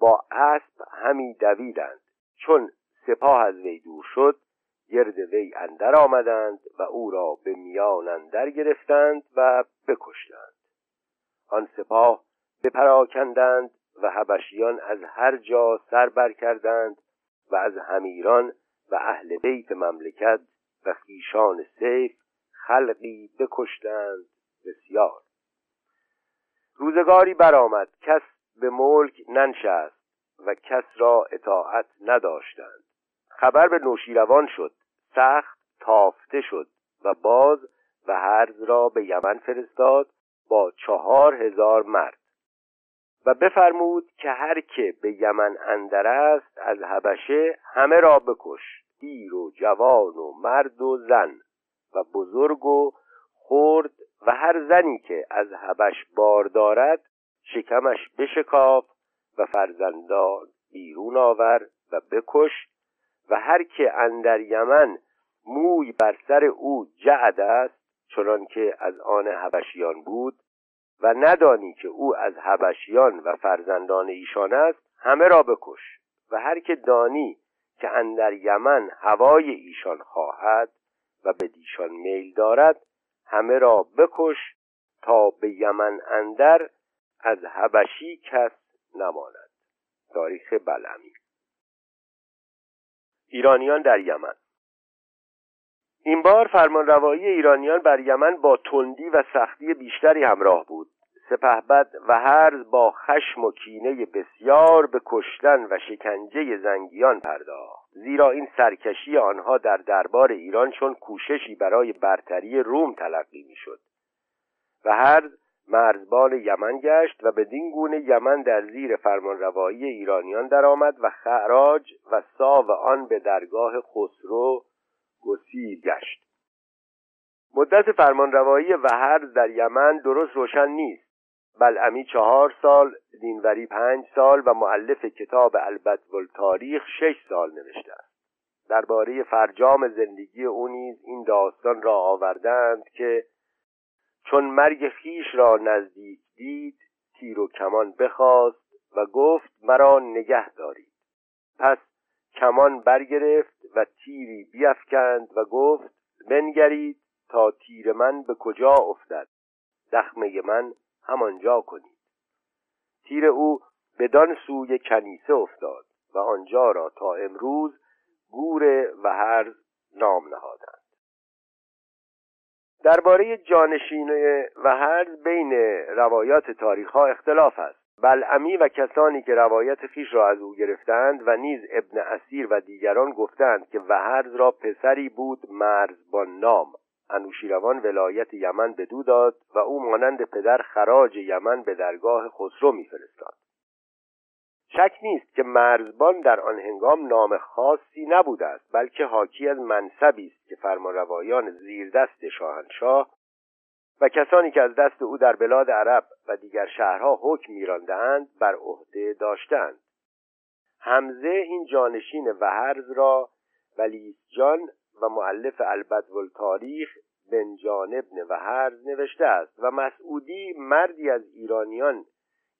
با اسب همی دویدند. چون سپاه از وی دور شد، گرد وی اندر آمدند و او را به میان اندر گرفتند و بکشتند. آن سپاه بپراکندند و حبشیان از هر جا سر بر کردند و از همیران و اهل بیت مملکت و خیشان سیف خلقی بکشتند بسیار. روزگاری برآمد کس به ملک ننشست و کس را اطاعت نداشتند. خبر به نوشیروان شد، سخت تافته شد و باز وهرز را به یمن فرستاد با چهار هزار مرد و بفرمود که هر که به یمن اندر است از حبشه همه را بکش، پیر و جوان و مرد و زن و بزرگ و خرد، و هر زنی که از حبش بار دارد شکمش بشکاف و فرزندان بیرون آور و بکش، و هر که اندر یمن موی بر سر او جعد است چنان که از آن حبشیان بود و ندانی که او از حبشیان و فرزندان ایشان است همه را بکش، و هر که دانی که اندر یمن هوای ایشان خواهد و به دیشان میل دارد همه را بکش تا به یمن اندر از حبشی کس نماند. تاریخ بلعمی. ایرانیان در یمن. این بار فرمانروایی ایرانیان بر یمن با تندی و سختی بیشتری همراه بود. سپهبد وهرز با خشم و کینه بسیار به کشتن و شکنجه زنگیان پرداخت، زیرا این سرکشی آنها در دربار ایران چون کوششی برای برتری روم تلقی می‌شد. وهرز مرزبان یمن گشت و بدین گونه یمن در زیر فرمانروایی ایرانیان درآمد و خراج و ساو آن به درگاه خسرو گسیل گشت. مدت فرمانروایی وهرز در یمن درست روشن نیست. بلعمی چهار سال، دینوری پنج سال و مؤلف کتاب البدولتاریخ شش سال نوشته است. درباره فرجام زندگی او نیز این داستان را آوردند که چون مرگ خیش را نزدیک دید تیر و کمان بخواست و گفت مرا نگه دارید. پس کمان برگرفت و تیری بیفکند و گفت بنگرید تا تیر من به کجا افتد، زخمه من همانجا کنید. تیر او بدان سوی کنیسه افتاد و آنجا را تا امروز گور وهرز نام نهادند. درباره جانشین وهرز بین روایات تاریخ‌ها اختلاف است. بلعمی و کسانی که روایت خیش را از او گرفتند و نیز ابن اسیر و دیگران گفتند که وهرز را پسری بود مرزبان نام. انوشیروان ولایت یمن بدو داد و او مانند پدر خراج یمن به درگاه خسرو می‌فرستاد. شک نیست که مرزبان در آن هنگام نام خاصی نبوده است، بلکه حاکی از منصبی است که فرمانروایان زیردست شاهنشاه و کسانی که از دست او در بلاد عرب و دیگر شهرها حکم می‌راندند بر عهده داشتند. حمزه این جانشین وهرز را ولیسجان و مؤلف البدولتاریخ بنجان ابن وهرز نوشته است و مسعودی مردی از ایرانیان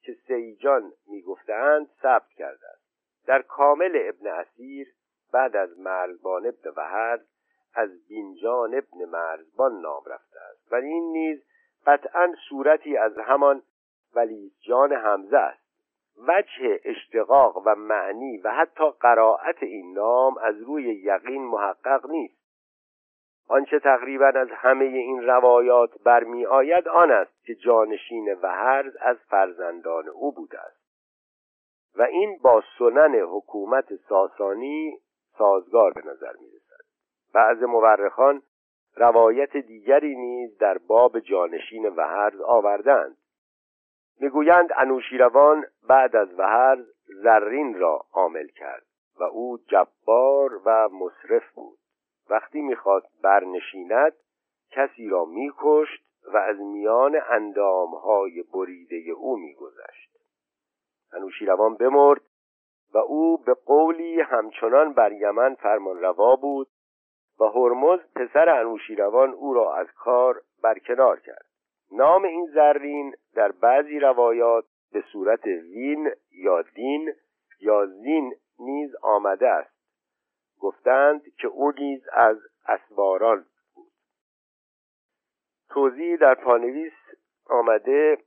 که سیجان میگفتند ثبت کرده است. در کامل ابن اسیر بعد از مرزبان ابن وهرز از بینجان ابن مرزبان نام رفته است، ولی این نیز قطعا صورتی از همان ولیسجان حمزه است. وجه اشتقاق و معنی و حتی قرائت این نام از روی یقین محقق نیست. آنچه تقریبا از همه این روایات برمی آید آن است که جانشین وهرز از فرزندان او بوده است و این با سنن حکومت ساسانی سازگار به نظر می رسد. بعض مورخان روایت دیگری نیز در باب جانشین وهرز آوردند. میگویند انوشیروان بعد از وهرز زرین را عامل کرد و او جبار و مسرف بود. وقتی میخواست برنشیند کسی را میکشت و از میان اندامهای بریده او میگذشت. انوشیروان بمرد و او به قولی همچنان بر یمن فرمانروا بود و هرمز پسر انوشیروان او را از کار برکنار کرد. نام این زرین در بعضی روایات به صورت وین یا دین آمده است. گفتند که او نیز از اسواران بود. توضیح در پانویس آمده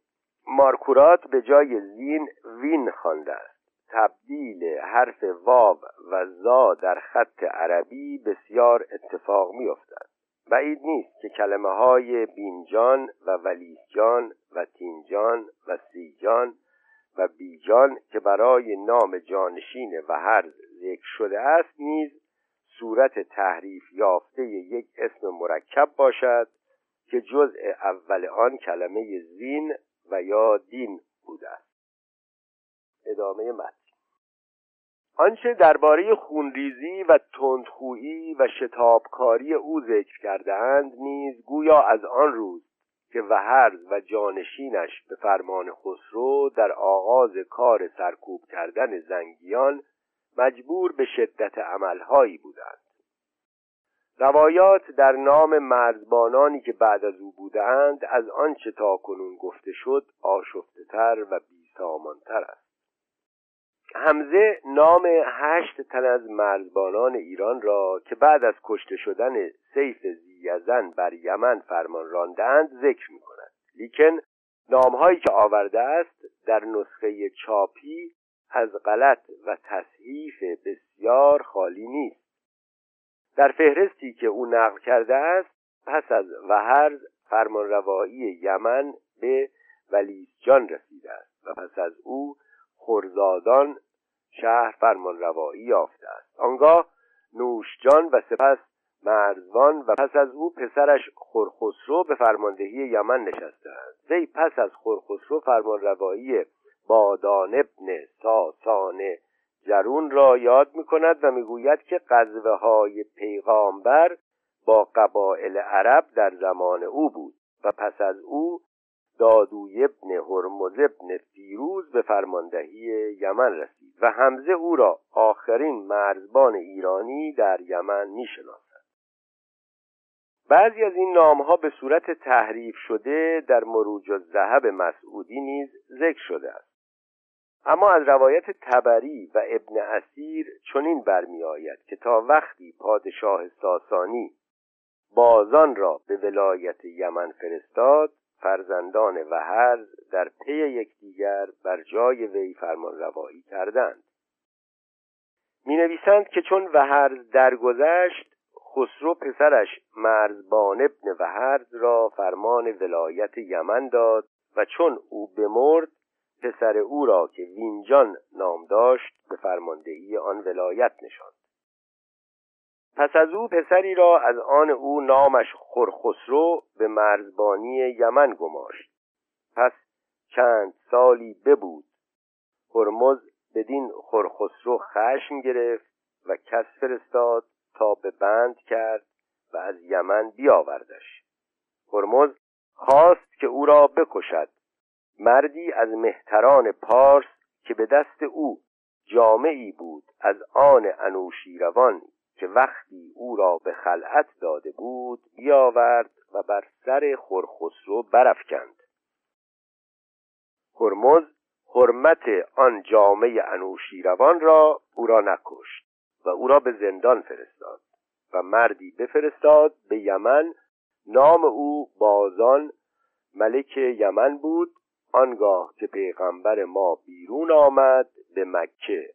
مارکورات به جای زین وین خوانده است. تبدیل حرف واو و زا در خط عربی بسیار اتفاق می افتد. بعید نیست که کلمه های بینجان و ولیجان و تینجان و سیجان و بیجان که برای نام جانشین وهرز ذکر شده است نیز صورت تحریف یافته یک اسم مرکب باشد که جزء اول آن کلمه زین و یا دین بوده است. ادامه متن. آنچه درباره خونریزی و تندخویی و شتابکاری او ذکر کرده‌اند نیز گویا از آن روز که وهرز و جانشینش به فرمان خسرو در آغاز کار سرکوب کردن زنگیان مجبور به شدت عملهایی بودند. روایات در نام مرزبانانی که بعد از او بودند از آنچه تاکنون گفته شد آشفته‌تر و بی‌سامان‌تر است. حمزه نام هشت تن از مرزبانان ایران را که بعد از کشته شدن سیف ذییزن بر یمن فرمان راندند ذکر می‌کند، لیکن نام‌هایی که آورده است در نسخه چاپی از غلط و تصحیف بسیار خالی نیست. در فهرستی که او نقل کرده است پس از وهرز فرمانروایی یمن به ولیجان رسیده است و پس از او خرزادان شهر فرمانروایی یافته است، آنگاه نوشجان و سپس مرزوان و پس از او پسرش خرخسرو به فرماندهی یمن نشسته است. وی پس از خرخسرو فرمانروایی بادان ابن ساسان جرون را یاد می‌کند و می‌گوید که غزوه‌های پیغامبر با قبایل عرب در زمان او بود و پس از او دادوی ابن هرمز ابن فیروز به فرماندهی یمن رسید و حمزه او را آخرین مرزبان ایرانی در یمن می‌شناسد. بعضی از این نام‌ها به صورت تحریف شده در مروج الذهب مسعودی نیز ذکر شده است. اما از روایت تبری و ابن اسیر چنین برمی‌آید که تا وقتی پادشاه ساسانی بازان را به ولایت یمن فرستاد فرزندان وهرز در پی یکدیگر بر جای وی فرمانروایی کردند. می‌نویسند که چون وهرز درگذشت خسرو پسرش مرزبان ابن وهرز را فرمان ولایت یمن داد و چون او بمرد پسر او را که وینجان نام داشت به فرماندهی آن ولایت نشاند. پس از او پسری را از آن او نامش خرخسرو به مرزبانی یمن گماشت. پس چند سالی ببود هرمز بدین خرخسرو خشم گرفت و کس فرستاد تا به بند کرد و از یمن بیاوردش. هرمز خواست که او را بکشد. مردی از مهتران پارس که به دست او جامعی بود از آن انوشیروان که وقتی او را به خلعت داده بود بیاورد و بر سر خرخسرو برافکند. هرمز حرمت آن جامعه انوشیروان را او را نکشت و او را به زندان فرستاد و مردی بفرستاد به یمن، نام او بازان ملک یمن بود. آنگاه که پیغمبر ما بیرون آمد به مکه،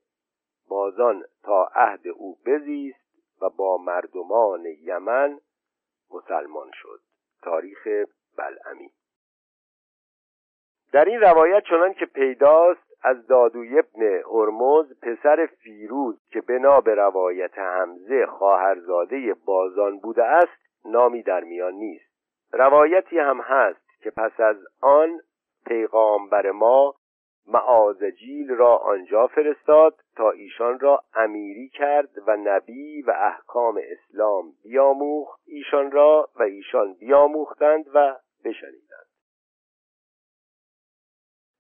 بازان تا عهد او بزیست و با مردمان یمن مسلمان شد. تاریخ بلعمی. در این روایت چنان که پیداست از دادوی ابن هرمز پسر فیروز که بنا به روایت حمزه خواهرزاده بازان بوده است نامی در میان نیست. روایتی هم هست که پس از آن پیغامبر ما معاذجیل را آنجا فرستاد تا ایشان را امیری کرد و نبی و احکام اسلام بیاموخت ایشان را و ایشان بیاموختند و بشنیدند.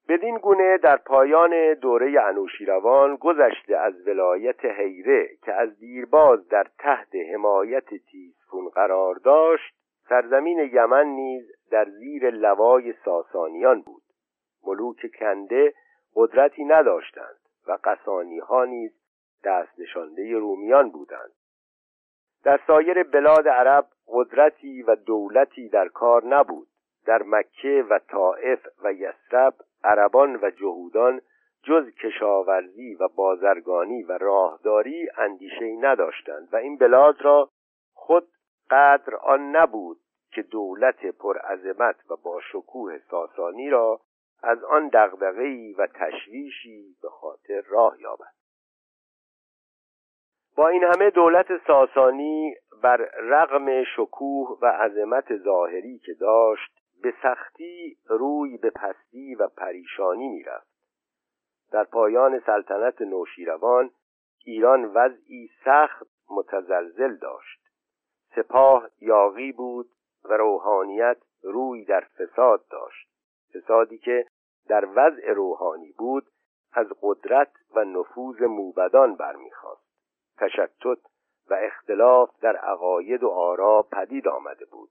بدین گونه در پایان دوره انوشیروان گذشته از ولایت حیره که از دیرباز در تحت حمایت تیزفون قرار داشت، سرزمین یمن نیز در زیر لوای ساسانیان بود. ملوک کنده قدرتی نداشتند و قسانی ها نیز دست نشانده رومیان بودند. در سایر بلاد عرب قدرتی و دولتی در کار نبود. در مکه و طائف و یثرب عربان و جهودان جز کشاورزی و بازرگانی و راهداری اندیشه‌ای نداشتند و این بلاد را خود قدر آن نبود که دولت پرعظمت و با شکوه ساسانی را از آن دغدغه‌ای و تشویشی به خاطر راه یابد. با این همه دولت ساسانی بر رغم شکوه و عظمت ظاهری که داشت به سختی روی به پستی و پریشانی می‌رفت. در پایان سلطنت نوشیروان ایران وضعی سخت متزلزل داشت. سپاه یاغی بود و روحانیت روی در فساد داشت. فسادی که در وضع روحانی بود از قدرت و نفوذ موبدان برمی‌خاست. تشتت و اختلاف در عقاید و آرا پدید آمده بود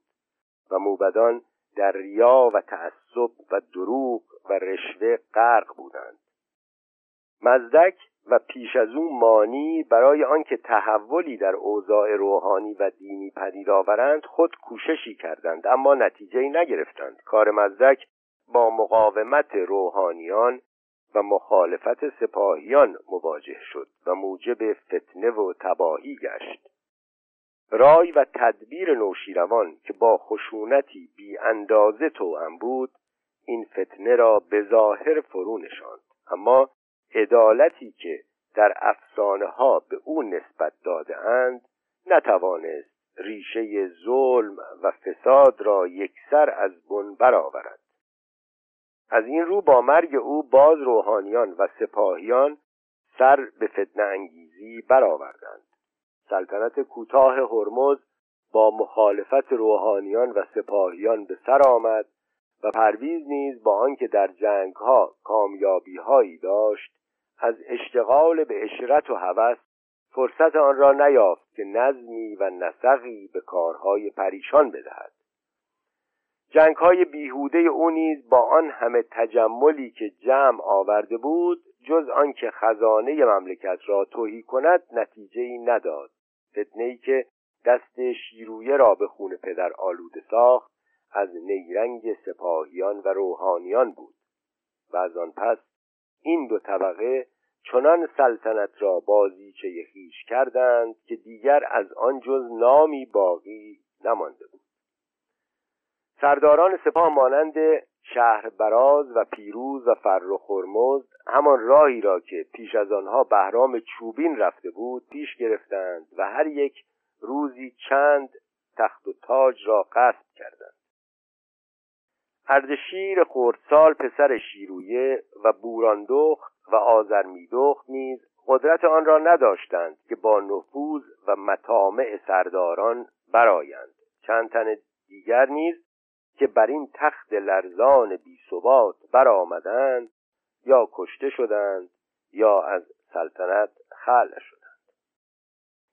و موبدان در ریا و تعصب و دروغ و رشوه غرق بودند. مزدک و پیش از او مانی برای آنکه تحولی در اوضاع روحانی و دینی پدید آورند خود کوششی کردند، اما نتیجه‌ای نگرفتند. کار مزدک با مقاومت روحانیان و مخالفت سپاهیان مواجه شد و موجب فتنه و تباهی گشت. رای و تدبیر نوشیروان که با خشونتی بی اندازه توأم بود این فتنه را به ظاهر فرو نشاند، اما عدالتی که در افسانه ها به او نسبت داده اند نتوانست ریشه ظلم و فساد را یکسر از بن برآورد. از این رو با مرگ او باز روحانیان و سپاهیان سر به فتنه انگیزی برآوردند. سلطنت کوتاه هرمز با مخالفت روحانیان و سپاهیان به سر آمد و پرویز نیز با آنکه در جنگ‌ها کامیابی‌هایی داشت از اشتغال به اشرت و هوس فرصت آن را نیافت که نظمی و نسقی به کارهای پریشان بدهد. جنگ‌های بیهوده او نیز با آن همه تجملی که جمع آورده بود جز آنکه خزانه مملکت را تهی کند نتیجه‌ای نداد. فتنه‌ای که دست شیرویه را به خون پدر آلوده ساخت از نیرنگ سپاهیان و روحانیان بود و از آن پس این دو طبقه چنان سلطنت را بازیچه خویش کردند که دیگر از آن جز نامی باقی نمانده بود. سرداران سپاه مانند شهربراز و پیروز و فرخ هرمز همان راهی را که پیش از آنها بهرام چوبین رفته بود پیش گرفتند و هر یک روزی چند تخت و تاج را غصب کردند. اردشیر خردسال پسر شیرویه و بوراندخت و آذرمیدخت نیز قدرت آن را نداشتند که با نفوذ و مطامع سرداران برآیند. چند تن دیگر نیز که بر این تخت لرزان بی ثبات برآمدند یا کشته شدند یا از سلطنت خلع شدند.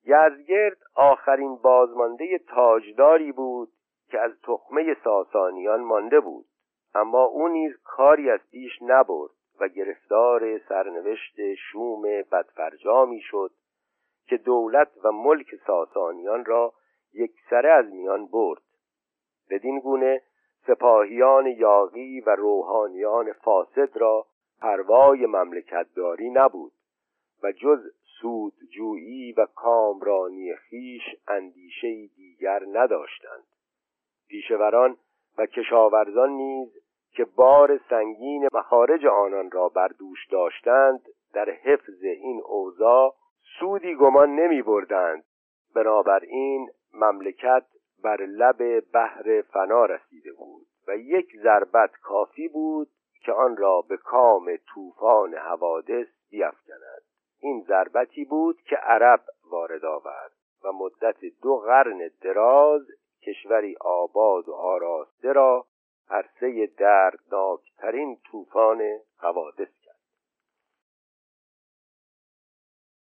یزگرد آخرین بازمانده تاجداری بود که از تخمه ساسانیان مانده بود، اما او نیز کاری از پیش نبرد و گرفتار سرنوشت شوم بدفرجامی شد که دولت و ملک ساسانیان را یکسره از میان برد. بدین گونه سپاهیان یاغی و روحانیان فاسد را پروای مملکتداری نبود و جز سودجویی و کامرانی خویش اندیشه‌ای دیگر نداشتند. پیشوران و کشاورزان نیز که بار سنگین مخارج آنان را بر دوش داشتند در حفظ این اوضاع سودی گمان نمی بردند. بنابراین مملکت بر لب بحر فنا رسیده بود و یک ضربت کافی بود که آن را به کام طوفان حوادث بیفکند. این ضربتی بود که عرب وارد آورد و مدت دو قرن دراز کشوری آباد و آراسته را عرصه دردناکترین طوفان حوادث